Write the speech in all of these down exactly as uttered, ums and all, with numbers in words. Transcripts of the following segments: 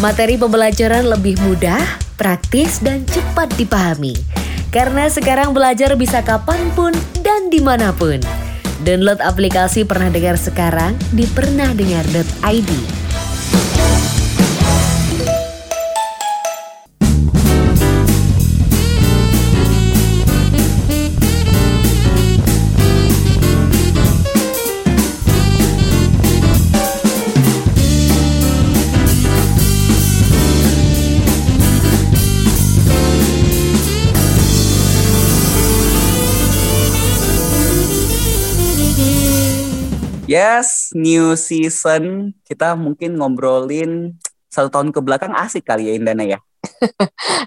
Materi pembelajaran lebih mudah, praktis, dan cepat dipahami. Karena sekarang belajar bisa kapanpun dan dimanapun. Download aplikasi Pernah Dengar sekarang di pernah dengar dot i d. Yes, new season. Kita mungkin ngobrolin satu tahun ke belakang asik kali ya Indana ya?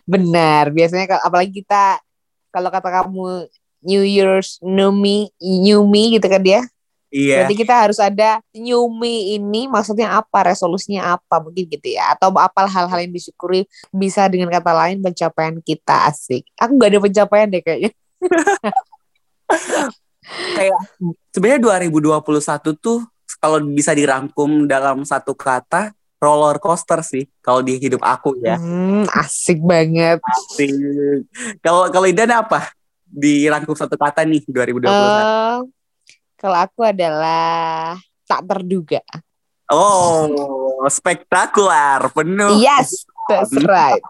Benar, biasanya kalau, apalagi kita, kalau kata kamu New Year's, New Me, New Me gitu kan dia? Iya. Berarti kita harus ada New Me ini maksudnya apa, resolusinya apa mungkin gitu ya? Atau apa hal-hal yang disyukuri, bisa dengan kata lain pencapaian kita asik. Aku gak ada pencapaian deh kayaknya. Kayak sebenarnya dua ribu dua puluh satu tuh kalau bisa dirangkum dalam satu kata, roller coaster sih kalau di hidup aku ya. Hmm, asik banget. Asik. Kalau kalau Indana apa? Dirangkum satu kata nih dua ribu dua puluh satu. Uh, kalau aku adalah tak terduga. Oh, spektakuler, penuh. Yes, that's right.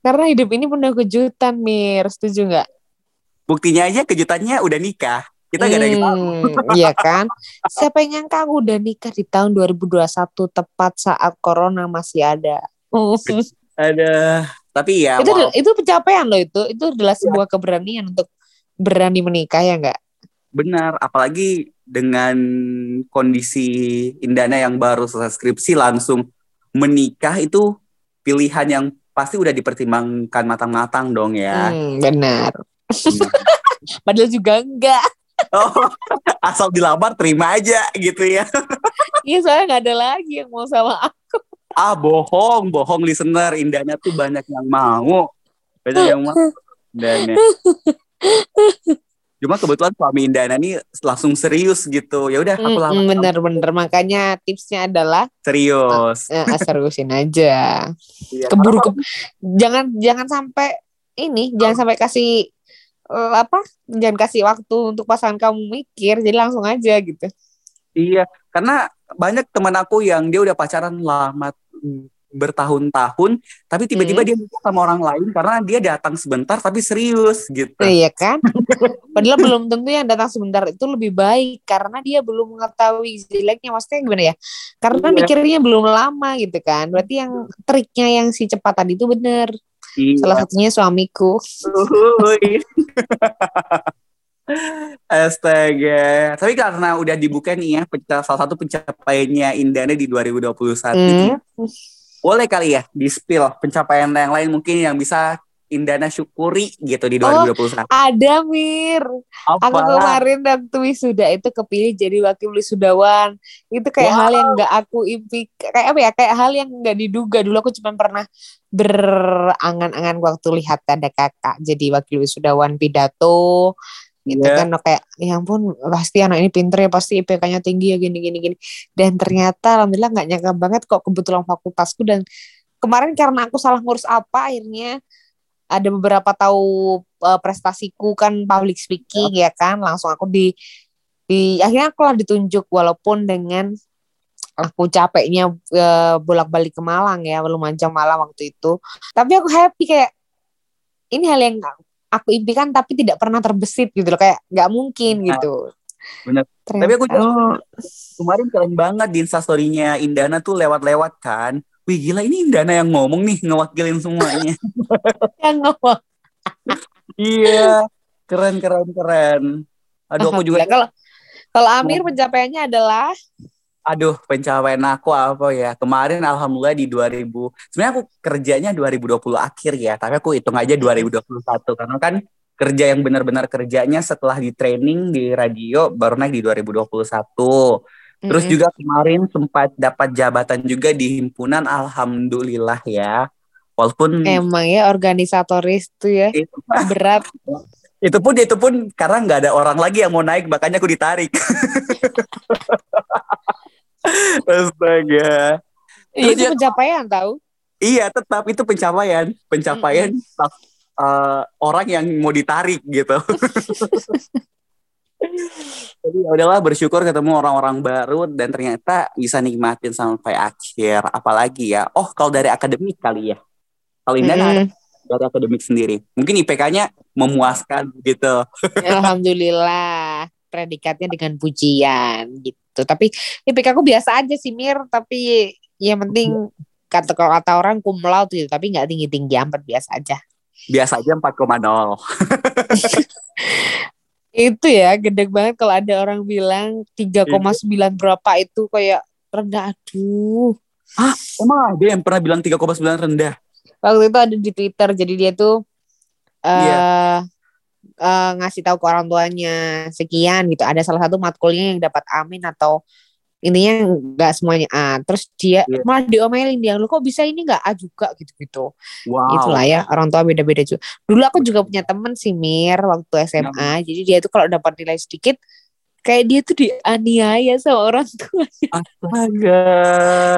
Karena hidup ini penuh kejutan, Mir. Setuju nggak? Buktinya aja kejutannya udah nikah. Kita gak ada yang tahu. Iya kan? Siapa yang nyangka aku udah nikah di tahun dua ribu dua puluh satu tepat saat corona masih ada. Ada. Tapi ya itu mau... itu pencapaian loh itu. Itu adalah sebuah keberanian untuk berani menikah ya enggak? Benar, apalagi dengan kondisi Indana yang baru selesai skripsi langsung menikah itu pilihan yang pasti udah dipertimbangkan matang-matang dong ya. Hmm, benar. Padahal juga enggak. Oh, asal dilamar terima aja gitu ya. Iya, soalnya gak ada lagi yang mau sama aku. Ah, bohong, bohong listener. Indana tuh banyak yang mau. Banyak yang mau Indana. Cuma kebetulan suami Indana nih langsung serius gitu. Ya udah, aku lamar. Bener-bener, makanya tipsnya adalah serius. Ah, seriusin aja. Iya, keburu ke... Jangan jangan sampai ini, oh. jangan sampai kasih apa jangan kasih waktu untuk pasangan kamu mikir, jadi langsung aja gitu. Iya, karena banyak teman aku yang dia udah pacaran lama bertahun-tahun, tapi tiba-tiba hmm. dia nikah sama orang lain karena dia datang sebentar tapi serius gitu. Iya kan? Padahal belum tentu yang datang sebentar itu lebih baik karena dia belum mengetahui jeleknya, maksudnya gimana ya? Karena iya. mikirnya belum lama gitu kan. Berarti yang triknya yang si cepat tadi itu benar. Iya. Salah satunya suamiku. Astaga. Tapi karena udah dibuka nih ya penca- salah satu pencapaiannya Indana di dua ribu dua puluh satu mm. boleh kali ya di-spill pencapaian yang lain mungkin yang bisa Indana syukuri gitu di dua ribu dua puluh satu. Oh, ada Mir. Apa? Aku kemarin waktu wisuda itu kepilih jadi wakil wisudawan. Itu kayak wow. hal yang gak aku impi, kayak apa ya, kayak hal yang gak diduga. Dulu aku cuma pernah berangan-angan waktu lihat ada kakak jadi wakil wisudawan pidato gitu yeah. kan, kayak ya ampun pasti anak ini pinter ya, pasti I P K-nya tinggi ya, gini-gini gini. Dan ternyata alhamdulillah gak nyangka banget kok kebetulan fakultasku. Dan kemarin karena aku salah ngurus apa akhirnya ada beberapa tahu uh, prestasiku kan public speaking yeah. ya kan, langsung aku di, di akhirnya aku lah ditunjuk walaupun dengan aku capeknya uh, bolak-balik ke Malang ya, Lumajang Malang waktu itu. Tapi aku happy, kayak ini hal yang aku impikan tapi tidak pernah terbesit gitu loh, kayak gak mungkin nah, gitu. Benar. Tapi aku oh. kemarin keren banget di Instastory-nya Indana tuh lewat-lewat kan. Wih gila, ini Indana yang ngomong nih, ngewakilin semuanya. Yang ngomong. Iya, keren-keren-keren. Aduh aku juga. Kalau kalau Amir pencapaiannya adalah Aduh, pencapaian aku apa ya? Kemarin alhamdulillah di dua ribu sebenarnya aku kerjanya dua ribu dua puluh akhir ya, tapi aku hitung aja dua ribu dua puluh satu karena kan kerja yang benar-benar kerjanya setelah di training di radio baru naik di dua ribu dua puluh satu. Terus mm-hmm. juga kemarin sempat dapat jabatan juga di himpunan, alhamdulillah ya. Walaupun emang ya organisatoris tuh ya. Berat. Itu pun itu pun karena nggak ada orang lagi yang mau naik, makanya aku ditarik. Astaga. Iya, itu pencapaian tahu? Iya, tetap itu pencapaian, pencapaian mm-hmm. uh, orang yang mau ditarik gitu. Jadi udahlah, bersyukur ketemu orang-orang baru dan ternyata bisa nikmatin sampai akhir. Apalagi ya, oh kalau dari akademik kali ya, kalau Indana mm-hmm. dari akademik sendiri, mungkin I P K-nya memuaskan gitu. Alhamdulillah, predikatnya dengan pujian gitu. Tapi I P K aku biasa aja sih Mir, tapi yang penting kata kalau kata orang kumlaut gitu, tapi nggak tinggi-tinggi amat, biasa aja. Biasa aja empat koma nol. Itu ya gede banget kalau ada orang bilang tiga koma sembilan berapa itu kayak rendah. Aduh. Hah, emang ada yang pernah bilang tiga koma sembilan rendah? Waktu itu ada di Twitter, jadi dia tuh uh, yeah. uh, ngasih tahu ke orang tuanya sekian gitu. Ada salah satu matkulnya yang dapat amin atau intinya nggak semuanya A. Terus dia yeah. malah diomelin dia, lu kok bisa ini nggak A juga gitu-gitu. Wow. Itulah ya, orang tua beda-beda juga. Dulu aku juga punya temen sih Mir waktu S M A. Nah. Jadi dia tuh kalau dapat nilai sedikit, kayak dia tuh dianiaya sama orang tuanya. Astaga.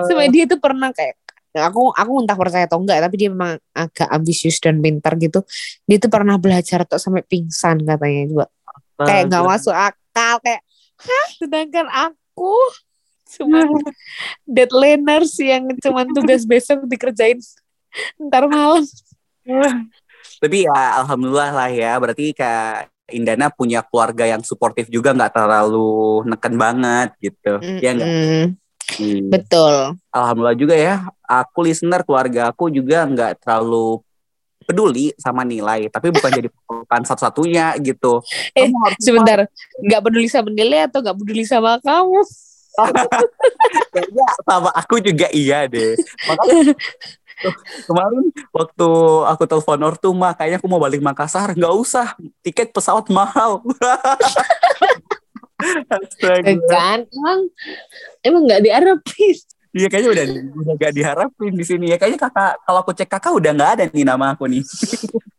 Sampai dia tuh pernah kayak, aku aku entah percaya atau enggak, tapi dia memang agak ambisius dan pintar gitu. Dia tuh pernah belajar tuh sampai pingsan katanya juga. Astaga. Kayak nggak masuk akal, kayak hah, sedangkan aku cuman deadlineers yang cuman tugas besok dikerjain ntar malam. Tapi ya alhamdulillah lah ya, berarti Kak Indana punya keluarga yang suportif juga, nggak terlalu neken banget gitu. Mm-mm. Ya enggak? Hmm. Betul. Alhamdulillah juga ya. Aku listener, keluarga aku juga gak terlalu peduli sama nilai. Tapi bukan jadi patokan satu-satunya gitu. Eh kamu sebentar, apa? Gak peduli sama nilai atau gak peduli sama kamu? Kayaknya sama aku juga iya deh. Makanya kemarin waktu aku telepon ortu, mah kayaknya aku mau balik Makassar. Gak usah, tiket pesawat mahal. Kan emang emang nggak diharapin. Iya kayaknya udah udah nggak diharapin di sini ya, kayaknya kakak, kalau aku cek kakak udah nggak ada nih nama aku nih.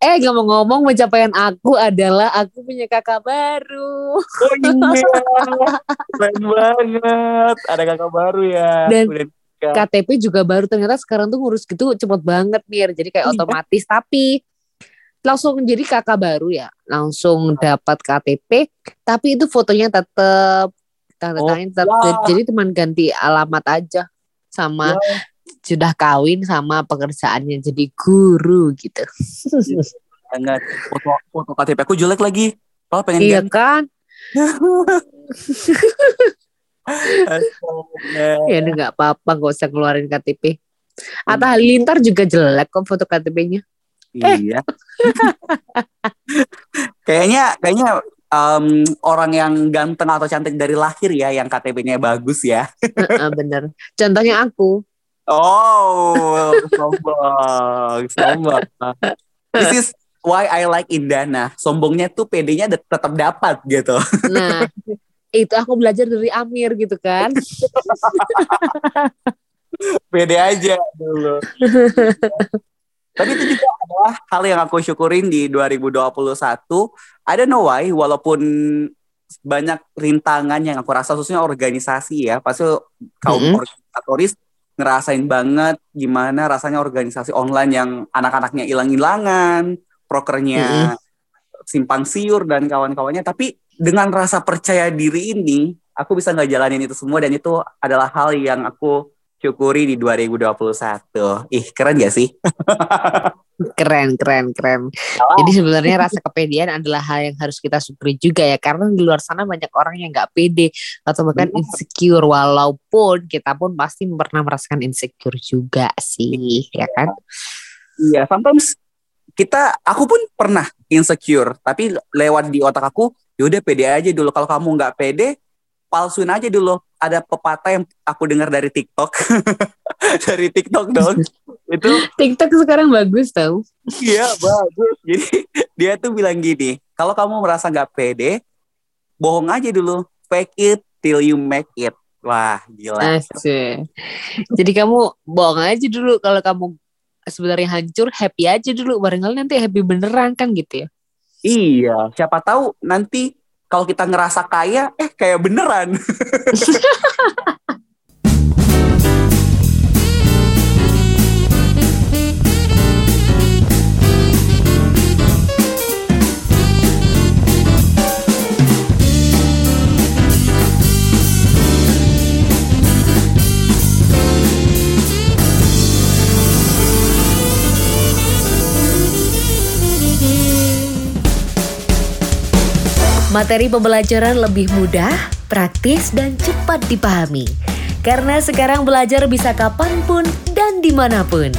Eh ngomong-ngomong, pencapaian aku adalah aku punya kakak baru. Oh iya, keren banget, ada kakak baru ya. Dan udah K T P juga baru, ternyata sekarang tuh ngurus gitu cepet banget Mir, jadi kayak otomatis. Tapi langsung jadi kakak baru ya, langsung dapat K T P, tapi itu fotonya tetap tanda tangan tetap, jadi teman ganti alamat aja sama wow. sudah kawin sama pekerjaannya jadi guru gitu. Sangat foto, foto K T P aku jelek lagi, kalau pengen iya ganti. Kan? Ya udah nggak apa-apa, nggak usah ngeluarin K T P. Atta Halilintar juga jelek kok foto K T P-nya. Iya. kayaknya kayaknya um, orang yang ganteng atau cantik dari lahir ya yang K T P-nya bagus ya. uh, uh, bener. Contohnya aku. Oh, sombong, sombong. This is why I like Indana. Sombongnya tuh P D-nya tetap dapat gitu. Nah, itu aku belajar dari Amir gitu kan. P D aja dulu. Tapi itu juga adalah hal yang aku syukurin di dua ribu dua puluh satu. I don't know why, walaupun banyak rintangan yang aku rasa, khususnya organisasi ya. Pasti kaum mm-hmm. organisatoris ngerasain banget gimana rasanya organisasi online yang anak-anaknya hilang-hilangan, prokernya mm-hmm. simpang siur dan kawan-kawannya. Tapi dengan rasa percaya diri ini, aku bisa ngejalanin itu semua, dan itu adalah hal yang aku syukuri di dua ribu dua puluh satu. Ih, keren gak sih? Keren, keren, keren. Oh. Jadi sebenarnya rasa kepedean adalah hal yang harus kita syukuri juga ya, karena di luar sana banyak orang yang gak pede atau bahkan bener. Insecure, walaupun kita pun pasti pernah merasakan insecure juga sih, ya kan? Iya, sometimes kita, aku pun pernah insecure, tapi lewat di otak aku, yaudah pede aja dulu. Kalau kamu gak pede, palsuin aja dulu. Ada pepatah yang aku dengar dari TikTok. Dari TikTok dong. Itu TikTok sekarang bagus tau. Iya bagus. Jadi dia tuh bilang gini, kalau kamu merasa gak pede, bohong aja dulu. Fake it till you make it. Wah gila. Asik. Jadi kamu bohong aja dulu. Kalau kamu sebenarnya hancur, happy aja dulu. Barangkali nanti happy beneran kan gitu ya. Iya. Siapa tahu nanti kalau kita ngerasa kaya, eh kayak beneran. Materi pembelajaran lebih mudah, praktis, dan cepat dipahami. Karena sekarang belajar bisa kapanpun dan dimanapun.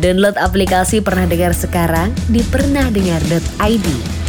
Download aplikasi Pernah Dengar sekarang di pernah dengar titik i d.